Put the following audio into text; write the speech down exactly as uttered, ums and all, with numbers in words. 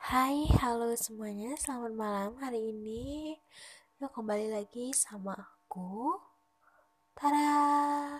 Hai, halo semuanya, selamat malam. Hari ini, yuk kembali lagi sama aku. Tada!